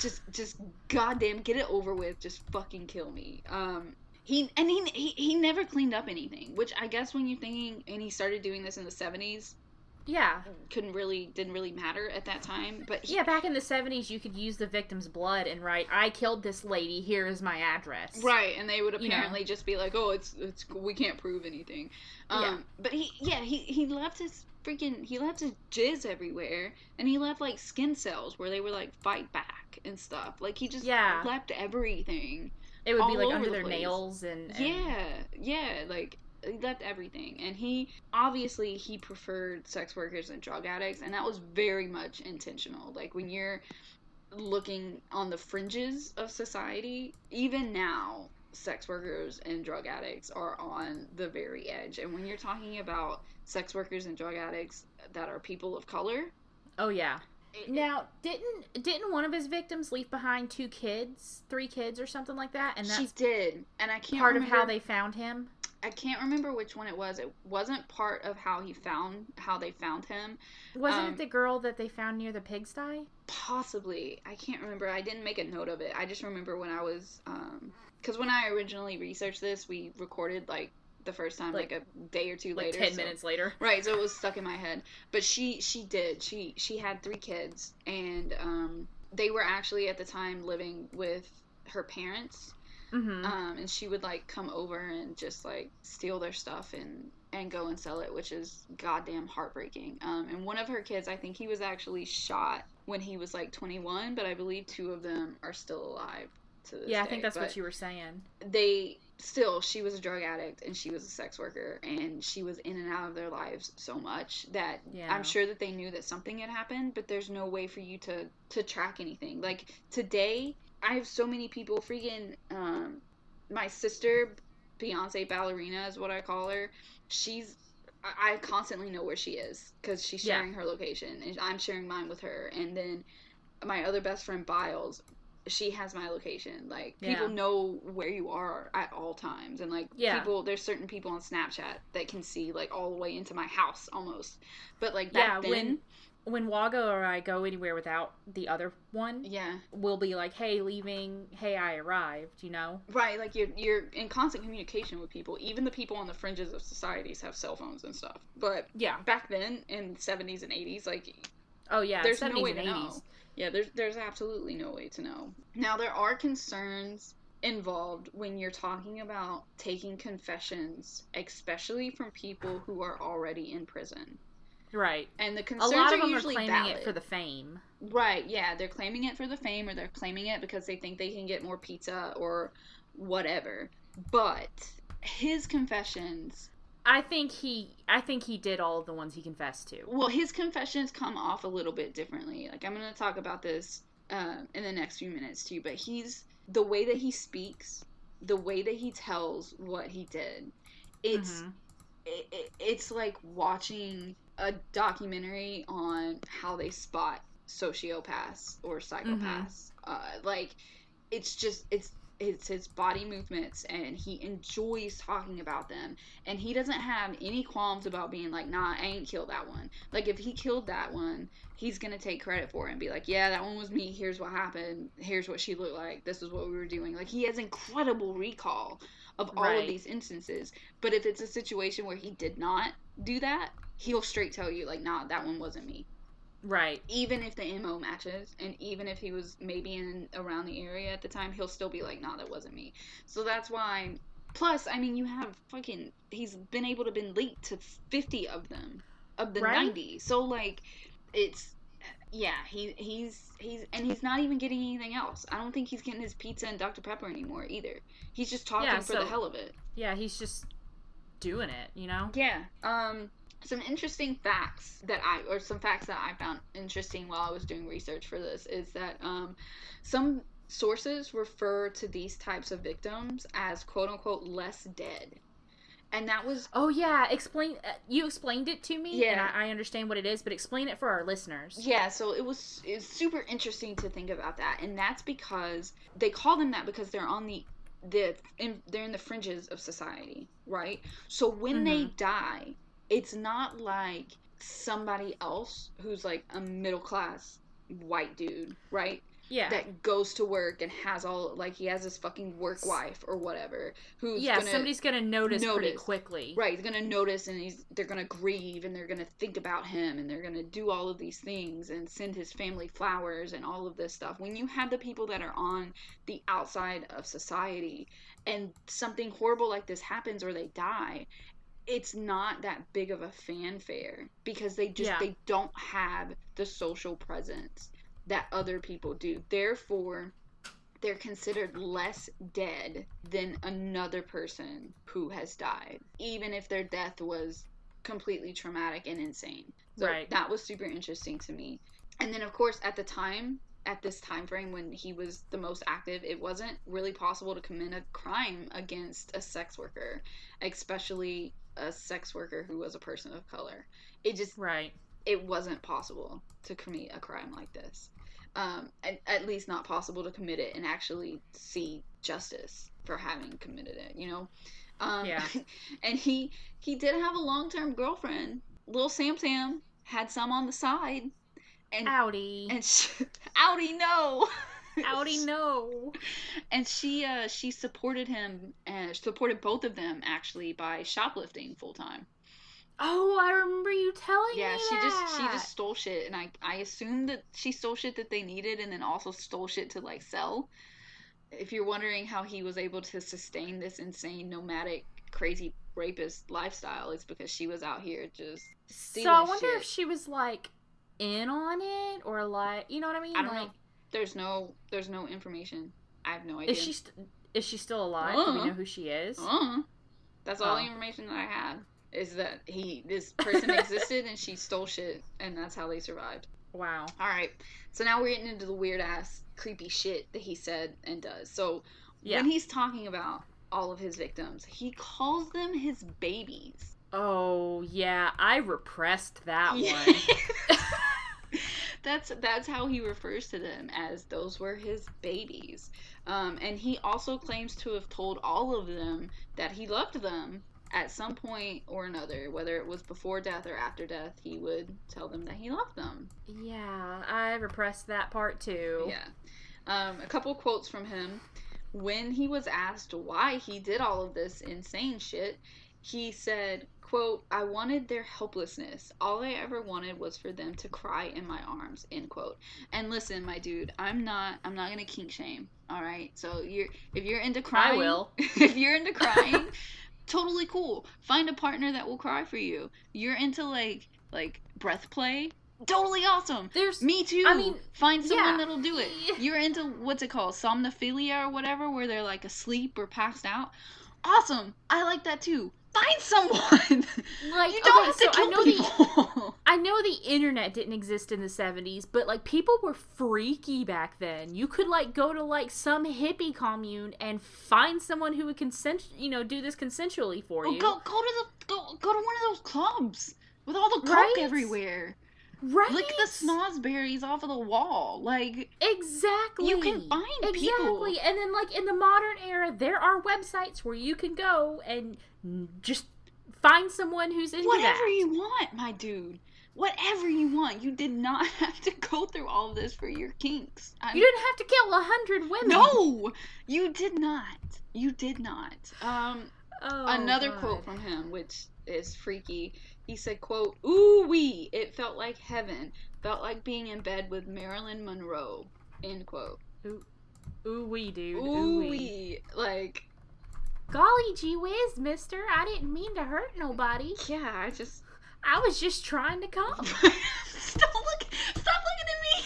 just, just goddamn, get it over with. Just fucking kill me. Um, he and he, he he never cleaned up anything, which I guess when you're thinking, and he started doing this in the seventies. Yeah, couldn't really didn't really matter at that time. But he, yeah, back in the seventies, you could use the victim's blood and write, "I killed this lady. Here is my address." Right, and they would apparently you know? just be like, "Oh, it's it's we can't prove anything." Um, yeah. But he yeah he he left his. Freaking, he left his jizz everywhere, and he left, like, skin cells where they were, like, fight back and stuff. Like, he just yeah. left everything. It would be, like, under the their place. nails and, and... Yeah, yeah, like, he left everything. And he, obviously, he preferred sex workers and drug addicts, and that was very much intentional. Like, when you're looking on the fringes of society, even now, sex workers and drug addicts are on the very edge. And when you're talking about sex workers and drug addicts that are people of color. Oh yeah. It, now, didn't didn't one of his victims leave behind two kids, three kids or something like that? And that's she did. And I can't part remember, of how they found him. I can't remember which one it was. It wasn't part of how he found how they found him. Wasn't um, it the girl that they found near the pigsty? Possibly. I can't remember. I didn't make a note of it. I just remember when I was um because when I originally researched this, we recorded like the first time like, like a day or two like later ten so. minutes later right so it was stuck in my head, but she she did she she had three kids, and um they were actually at the time living with her parents. Mm-hmm. um and she would like come over and just like steal their stuff and and go and sell it, which is goddamn heartbreaking. um and one of her kids, I think he was actually shot when he was like twenty-one, but I believe two of them are still alive to this yeah day. I think that's but what you were saying. They Still, she was a drug addict, and she was a sex worker, and she was in and out of their lives so much that yeah. I'm sure that they knew that something had happened, but there's no way for you to, to track anything. Like, today, I have so many people, freaking, um, my sister, Beyonce Ballerina is what I call her, she's, I, I constantly know where she is, because she's sharing yeah. her location, and I'm sharing mine with her, and then my other best friend, Biles, she has my location. Like, yeah. people know where you are at all times. And, like, yeah. people, there's certain people on Snapchat that can see, like, all the way into my house almost. But, like, back yeah, then... When- When Wago or I go anywhere without the other one, yeah, we'll be like, hey, leaving, hey, I arrived, you know? Right, like, you're you're in constant communication with people. Even the people on the fringes of societies have cell phones and stuff. But yeah, back then, in the seventies and eighties, like... Oh, yeah, there's no way to know. Yeah, there's, there's absolutely no way to know. Now, there are concerns involved when you're talking about taking confessions, especially from people who are already in prison. Right. And the concerns are usually valid. A lot of them are claiming it for the fame. Right, yeah. They're claiming it for the fame, or they're claiming it because they think they can get more pizza or whatever. But his confessions... I think he I think he did all of the ones he confessed to. Well, his confessions come off a little bit differently. Like, I'm going to talk about this uh, in the next few minutes, too. But he's... The way that he speaks, the way that he tells what he did, it's... Mm-hmm. It, it, it's like watching a documentary on how they spot sociopaths or psychopaths. Mm-hmm. Uh, like, it's just, it's, it's his body movements, and he enjoys talking about them. And he doesn't have any qualms about being like, nah, I ain't killed that one. Like, if he killed that one, he's going to take credit for it and be like, yeah, that one was me. Here's what happened. Here's what she looked like. This is what we were doing. Like, he has incredible recall of all right. of these instances. But if it's a situation where he did not do that, he'll straight tell you, like, nah, that one wasn't me. Right. Even if the M O matches, and even if he was maybe in around the area at the time, he'll still be like, nah, that wasn't me. So that's why... Plus, I mean, you have fucking... He's been able to been linked to fifty of them. Of the right? ninety. So, like, it's... Yeah, he he's he's and he's not even getting anything else. I don't think he's getting his pizza and Doctor Pepper anymore either. He's just talking yeah, so, for the hell of it. Yeah, he's just doing it, you know? Yeah. Um... Some interesting facts that I, or some facts that I found interesting while I was doing research for this, is that um, some sources refer to these types of victims as "quote unquote" less dead, and that was oh yeah, explain you explained it to me, yeah, and I, I understand what it is, but explain it for our listeners. Yeah, so it was it's super interesting to think about that, and that's because they call them that because they're on the the in, they're in the fringes of society, right? So when mm-hmm. they die. It's not like somebody else who's, like, a middle-class white dude, right? Yeah. That goes to work and has all, like, he has his fucking work wife or whatever. Who's yeah, gonna somebody's going to notice, notice pretty quickly. Right, he's going to notice, and he's they're going to grieve, and they're going to think about him, and they're going to do all of these things and send his family flowers and all of this stuff. When you have the people that are on the outside of society and something horrible like this happens or they die... It's not that big of a fanfare because they just, yeah. they don't have the social presence that other people do. Therefore, they're considered less dead than another person who has died, even if their death was completely traumatic and insane. So right. that was super interesting to me. And then, of course, at the time, at this time frame when he was the most active, it wasn't really possible to commit a crime against a sex worker, especially... a sex worker who was a person of color. It just right. It wasn't possible to commit a crime like this. Um, at, at least not possible to commit it and actually see justice for having committed it. You know. Um, yeah. And he he did have a long term girlfriend. Little Sam Sam had some on the side. And Audi. And she, Audi no. Audi no. And she uh, she supported him, and supported both of them, actually, by shoplifting full-time. Oh, I remember you telling yeah, me Yeah, she just she just stole shit, and I, I assumed that she stole shit that they needed and then also stole shit to, like, sell. If you're wondering how he was able to sustain this insane, nomadic, crazy rapist lifestyle, it's because she was out here just stealing shit. So I wonder shit. if she was, like, in on it or, like, you know what I mean? I don't like, know. There's no, there's no information. I have no idea. Is she, st- is she still alive? Uh, Do we know who she is? Uh, that's all oh. the information that I have, is that he, this person existed and she stole shit, and that's how they survived. Wow. All right. So now we're getting into the weird ass, creepy shit that he said and does. So yeah. when he's talking about all of his victims, he calls them his babies. Oh yeah, I repressed that yeah. one. That's that's how he refers to them, as those were his babies. Um, and he also claims to have told all of them that he loved them at some point or another, whether it was before death or after death. He would tell them that he loved them. Yeah, I repressed that part too. Yeah. Um, a couple quotes from him. When he was asked why he did all of this insane shit, he said, quote, "I wanted their helplessness. All I ever wanted was for them to cry in my arms," end quote. And listen, my dude, I'm not I'm not gonna kink shame. All right. So you're if you're into crying I will. If you're into crying, totally cool. Find a partner that will cry for you. You're into like like breath play. Totally awesome. There's me too. I mean, find someone yeah. that'll do it. You're into what's it called, somnophilia or whatever, where they're like asleep or passed out. Awesome. I like that too. Find someone. Like, you don't okay, have to so kill I know people. The, I know the internet didn't exist in the seventies, but like people were freaky back then. You could like go to like some hippie commune and find someone who would consent. You know, do this consensually for well, you. Go go to the go go to one of those clubs with all the coke right? everywhere. Right? Lick the snozberries off of the wall. Like, exactly. You can find exactly. people. Exactly. And then, like, in the modern era, there are websites where you can go and just find someone who's into Whatever that. Whatever you want, my dude. Whatever you want. You did not have to go through all of this for your kinks. I'm... You didn't have to kill a hundred women. No! You did not. You did not. Um, oh, another God. quote from him, which is freaky. He said, quote, "Ooh wee, it felt like heaven. Felt like being in bed with Marilyn Monroe," end quote. Ooh, ooh wee, dude. Ooh wee. Like, golly gee whiz, mister. I didn't mean to hurt nobody. Yeah, I just... I was just trying to come. Stop, look, stop looking at me.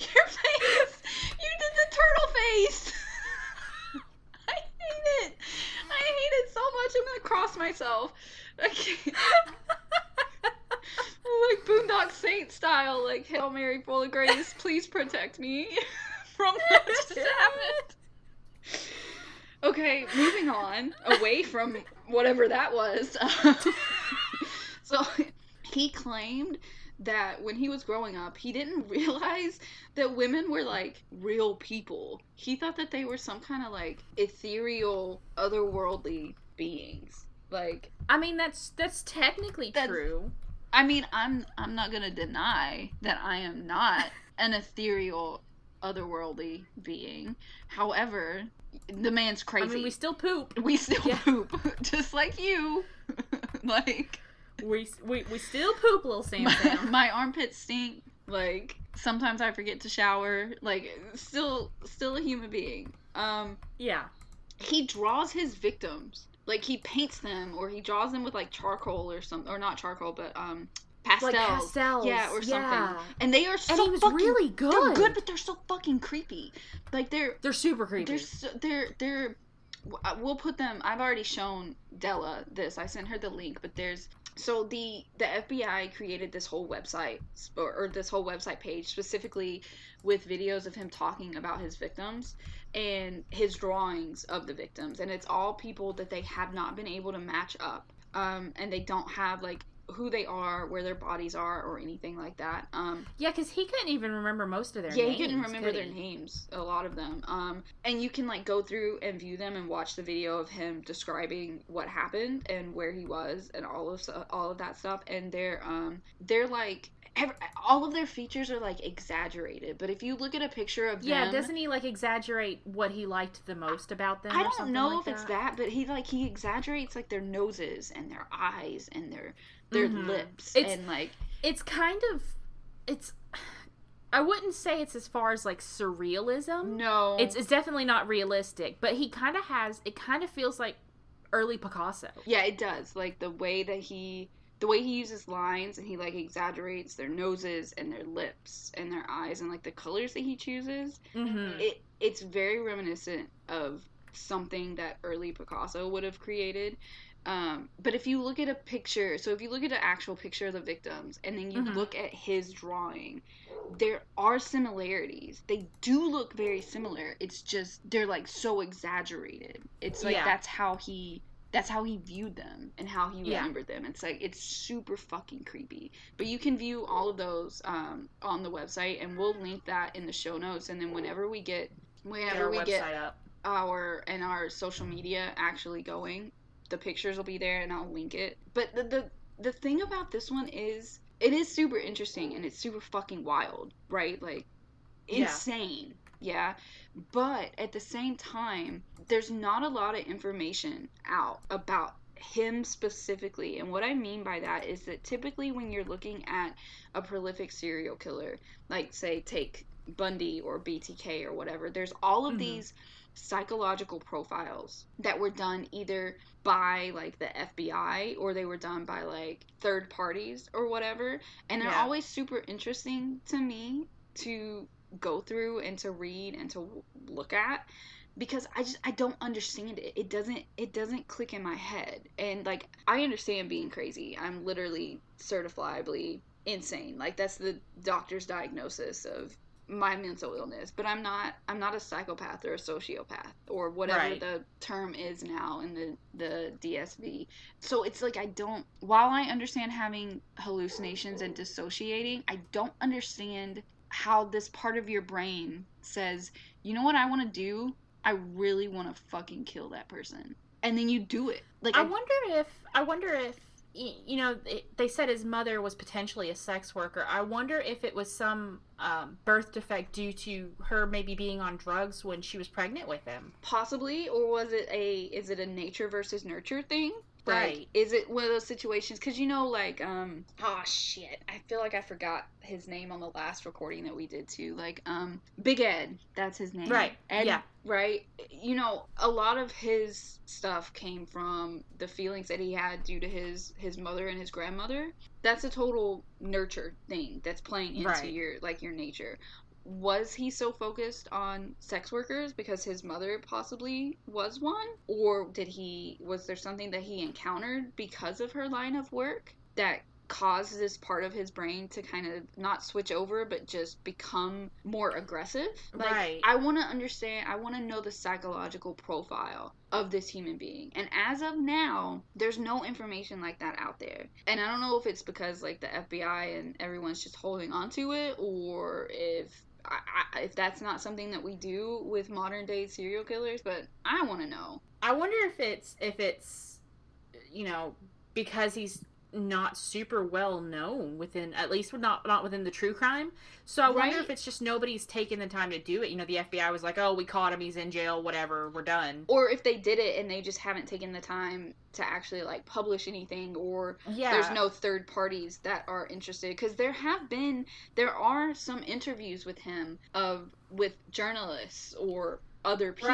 Your face. You did the turtle face. I hate it. I hate it so much. I'm going to cross myself. Okay. Like Boondock Saint style, like, Hail Mary, full of grace, please protect me from what just happened. Okay, moving on, away from whatever that was. So, he claimed that when he was growing up, he didn't realize that women were, like, real people. He thought that they were some kind of, like, ethereal, otherworldly beings. Like, I mean, that's that's technically that's, true. I mean, I'm I'm not gonna deny that I am not an ethereal, otherworldly being. However, the man's crazy. I mean, we still poop. We still yeah. poop, just like you. Like, we we we still poop, little Sam. My, my armpits stink. Like, sometimes I forget to shower. Like, still still a human being. Um, yeah. He draws his victims. Like, he paints them, or he draws them with, like, charcoal or something. Or not charcoal, but, um, pastels. Like pastels. Yeah, or yeah. something. And they are so fucking... And he was fucking, really good. They're good, but they're so fucking creepy. Like, they're... They're super creepy. They're... So, they're, they're we'll put them... I've already shown Della this. I sent her the link, but there's... So, the, the F B I created this whole website, or, or this whole website page, specifically with videos of him talking about his victims and his drawings of the victims. And it's all people that they have not been able to match up. Um, and they don't have, like, who they are, where their bodies are, or anything like that. Um, yeah, because he couldn't even remember most of their yeah, names. Yeah, he couldn't remember could he? their names, a lot of them. Um, and you can, like, go through and view them and watch the video of him describing what happened and where he was and all of all of that stuff. And they're, um, they're like... Every, all of their features are, like, exaggerated. But if you look at a picture of them... Yeah, doesn't he, like, exaggerate what he liked the most about them? I don't know like if that? it's that, but he, like, he exaggerates, like, their noses and their eyes and their their mm-hmm. lips. It's, and, like... It's kind of... It's... I wouldn't say it's as far as, like, surrealism. No. It's, it's definitely not realistic. But he kind of has... It kind of feels like early Picasso. Yeah, it does. Like, the way that he... The way he uses lines, and he, like, exaggerates their noses and their lips and their eyes and, like, the colors that he chooses, mm-hmm. it it's very reminiscent of something that early Picasso would have created. Um, but if you look at a picture, so if you look at an actual picture of the victims, and then you mm-hmm. look at his drawing, there are similarities. They do look very similar. It's just, they're, like, so exaggerated. It's, like, yeah. that's how he... that's how he viewed them and how he remembered yeah. them. It's like, it's super fucking creepy. But you can view all of those um, on the website, and we'll link that in the show notes. And then whenever we get, whenever get we get up. our and our social media actually going, the pictures will be there, and I'll link it. But the the the thing about this one is, it is super interesting and it's super fucking wild, right? Like, insane. Yeah. Yeah, but at the same time, there's not a lot of information out about him specifically. And what I mean by that is that typically when you're looking at a prolific serial killer, like, say, take Bundy or B T K or whatever, there's all of mm-hmm. these psychological profiles that were done either by, like, the F B I or they were done by, like, third parties or whatever. And they're yeah. always super interesting to me to go through and to read and to look at, because I just I don't understand it. It doesn't it doesn't click in my head. And, like, I understand being crazy. I'm literally certifiably insane. Like, that's the doctor's diagnosis of my mental illness. But I'm not I'm not a psychopath or a sociopath or whatever right. the term is now in the, the D S V. So it's like, I don't, while I understand having hallucinations and dissociating, I don't understand how this part of your brain says, you know what I want to do? I really want to fucking kill that person. And then you do it. Like, I, I wonder if, I wonder if, you know, they said his mother was potentially a sex worker. I wonder if it was some um, birth defect due to her maybe being on drugs when she was pregnant with him. Possibly. Or was it a, is it a nature versus nurture thing? Like, right. Is it one of those situations? Because, you know, like, um, oh, shit. I feel like I forgot his name on the last recording that we did, too. Like, um, Big Ed. That's his name. Right. Ed, yeah. Right? You know, a lot of his stuff came from the feelings that he had due to his, his mother and his grandmother. That's a total nurture thing that's playing into right. your, like, your nature. Was he so focused on sex workers because his mother possibly was one? Or did he, was there something that he encountered because of her line of work that caused this part of his brain to kind of not switch over, but just become more aggressive? Like, right. I want to understand, I want to know the psychological profile of this human being. And as of now, there's no information like that out there. And I don't know if it's because, like, the F B I and everyone's just holding on to it, or if I, I, if that's not something that we do with modern day serial killers, but I want to know. I wonder if it's, if it's, you know, because he's not super well known within, at least not not within the true crime. So I right. wonder if it's just nobody's taking the time to do it. You know, the F B I was like, oh, we caught him, he's in jail, whatever, we're done. Or if they did it and they just haven't taken the time to actually, like, publish anything, or yeah. there's no third parties that are interested. Because there have been, there are some interviews with him of, with journalists or other people.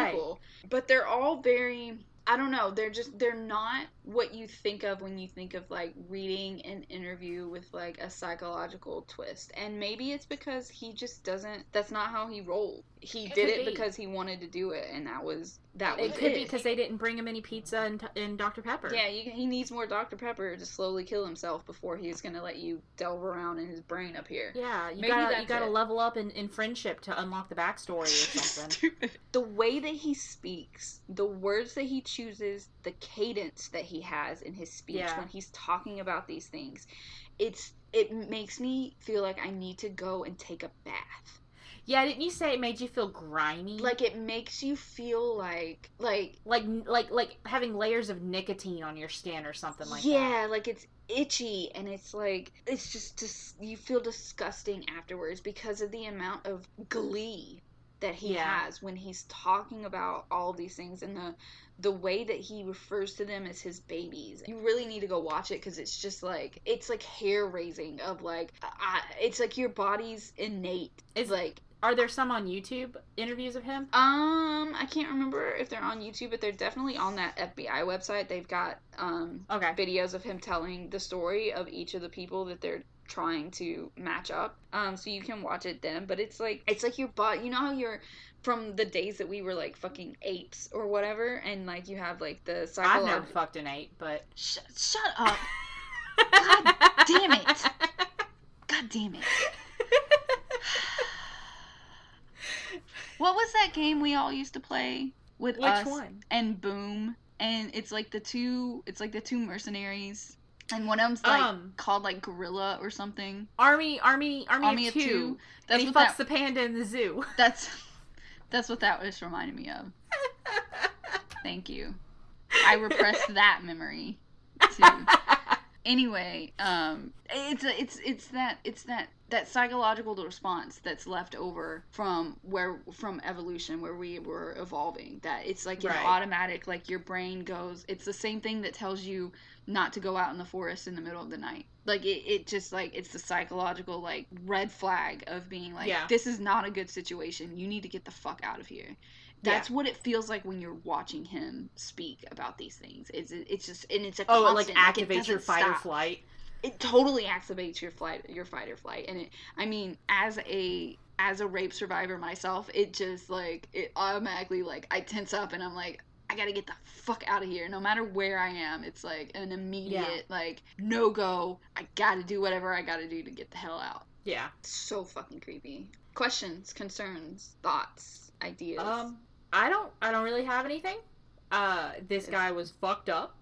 Right. But they're all very, I don't know, they're just, they're not what you think of when you think of, like, reading an interview with, like, a psychological twist. And maybe it's because he just doesn't, that's not how he rolled. He it did it be. because he wanted to do it, and that was, that was it. It could be because they didn't bring him any pizza and, and Doctor Pepper. Yeah, you, he needs more Doctor Pepper to slowly kill himself before he's going to let you delve around in his brain up here. Yeah, you got you got to level up in, in friendship to unlock the backstory or something. Stupid. The way that he speaks, the words that he chooses, the cadence that he has in his speech yeah. when he's talking about these things, it's it makes me feel like I need to go and take a bath. Yeah, didn't you say it made you feel grimy? Like, it makes you feel like, like... Like, like, like having layers of nicotine on your skin or something like yeah, that. Yeah, like, it's itchy, and it's like, it's just, just, you feel disgusting afterwards because of the amount of glee that he yeah. has when he's talking about all these things, and the the way that he refers to them as his babies. You really need to go watch it, because it's just like, it's like hair raising of, like, I, it's like your body's innate. It's like, are there some on YouTube interviews of him? Um, I can't remember if they're on YouTube, but they're definitely on that F B I website. They've got um okay. videos of him telling the story of each of the people that they're trying to match up. Um, so you can watch it then. But it's like, it's like your body, you know how you're, from the days that we were, like, fucking apes or whatever, and, like, you have, like, the psychological. I've never fucked an ape, but. Sh- shut up. God damn it. God damn it. What was that game we all used to play with Which us one? And Boom and it's like the two it's like the two mercenaries, and one of them's like um, called like Gorilla or something. Army, army, army, army of two. two. That's and he fucks that, the panda in the zoo. That's that's what that was reminding me of. Thank you. I repressed that memory too. Anyway, um, it's it's it's that it's that, that psychological response that's left over from where from evolution, where we were evolving. That it's like right. an automatic, like your brain goes. It's the same thing that tells you not to go out in the forest in the middle of the night. Like it, it just like it's the psychological like red flag of being like yeah. this is not a good situation. You need to get the fuck out of here. That's yeah. what it feels like when you're watching him speak about these things. It's it's just and it's a oh, constant, it like activates like it your fight stop. or flight. It totally activates your flight, your fight or flight. And it, I mean, as a as a rape survivor myself, it just like it automatically like I tense up and I'm like, I gotta get the fuck out of here. No matter where I am, it's like an immediate yeah. like no go. I gotta do whatever I gotta do to get the hell out. Yeah, so fucking creepy. Questions, concerns, thoughts, ideas. Um. I don't I don't really have anything. Uh, this guy was fucked up.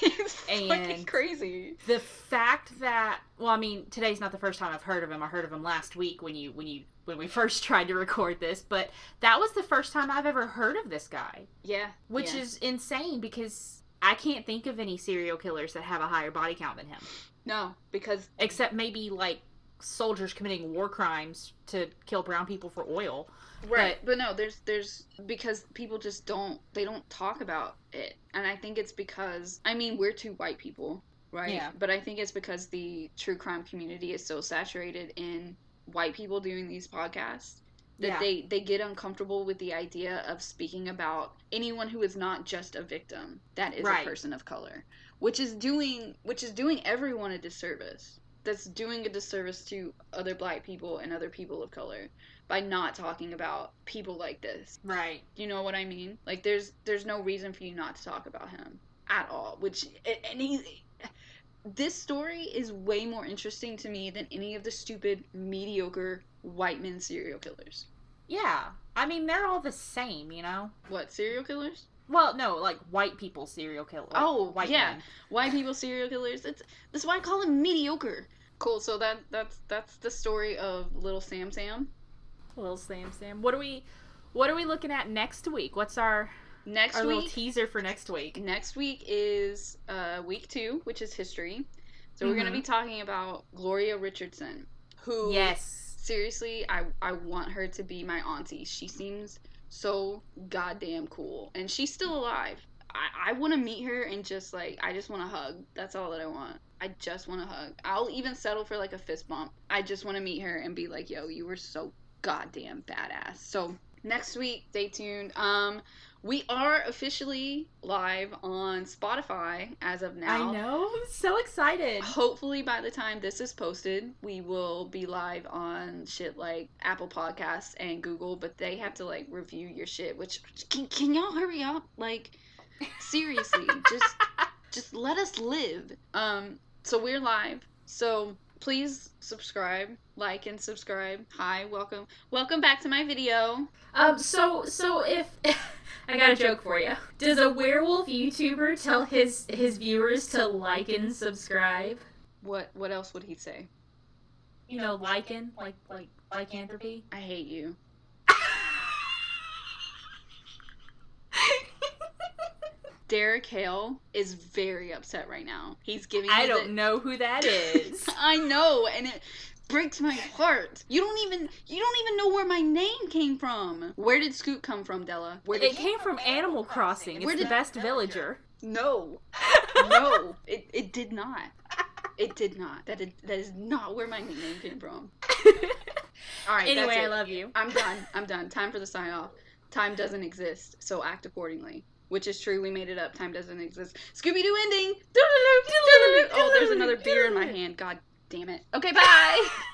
He's fucking crazy. The fact that well, I mean, today's not the first time I've heard of him. I heard of him last week when you when you when we first tried to record this, but that was the first time I've ever heard of this guy. Yeah. Which yeah. is insane because I can't think of any serial killers that have a higher body count than him. No, because except maybe like soldiers committing war crimes to kill brown people for oil. Right, but, but no, there's, there's, because people just don't, they don't talk about it, and I think it's because, I mean, we're two white people, right? Yeah. But I think it's because the true crime community is so saturated in white people doing these podcasts that yeah. they, they get uncomfortable with the idea of speaking about anyone who is not just a victim, that is right. a person of color, which is doing, which is doing everyone a disservice. That's doing a disservice to other black people and other people of color by not talking about people like this. Right. You know what I mean? Like, there's there's no reason for you not to talk about him at all, which, and he, this story is way more interesting to me than any of the stupid, mediocre white men serial killers. Yeah. I mean, they're all the same, you know? What, serial killers? Well, no, like, white people serial killers. Oh, white yeah. Men. White people serial killers. It's, that's why I call them mediocre. Cool, so that that's that's the story of Little Sam Sam. Little Sam Sam. What are we what are we looking at next week? What's our next our week? Little teaser for next week? Next week is uh, week two, which is history. So mm-hmm. we're going to be talking about Gloria Richardson, who yes. seriously, I I want her to be my auntie. She seems so goddamn cool, and she's still alive. I, I want to meet her and just like I just want to hug. That's all that I want. I just want to hug. I'll even settle for like a fist bump. I just want to meet her and be like, yo, you were so goddamn badass. So next week, stay tuned. Um, we are officially live on Spotify as of now. I know. I'm so excited. Hopefully by the time this is posted, we will be live on shit like Apple Podcasts and Google, but they have to like review your shit, which can, can y'all hurry up? Like, seriously, just just let us live. Um, so we're live. So please subscribe, like, and subscribe. Hi, welcome, welcome back to my video. Um, so so if I got a joke for you, does a werewolf YouTuber tell his his viewers to like and subscribe? What what else would he say? You know, lichen, like like lycanthropy. I hate you. Derek Hale is very upset right now. He's giving I don't the... know who that is. I know, and it breaks my heart. You don't even you don't even know where my name came from. Where did Scoot come from, Della? Where did it came from Animal Crossing. Crossing. It's where the did... best villager. No. No. It it did not. It did not. That is, that is not where my name came from. All right, anyway, that's it. I love you. I'm done. I'm done. Time for the sign off. Time doesn't exist, so act accordingly. Which is true, we made it up. Time doesn't exist. Scooby-Doo ending! Oh, there's another beer in my hand. God damn it. Okay, bye!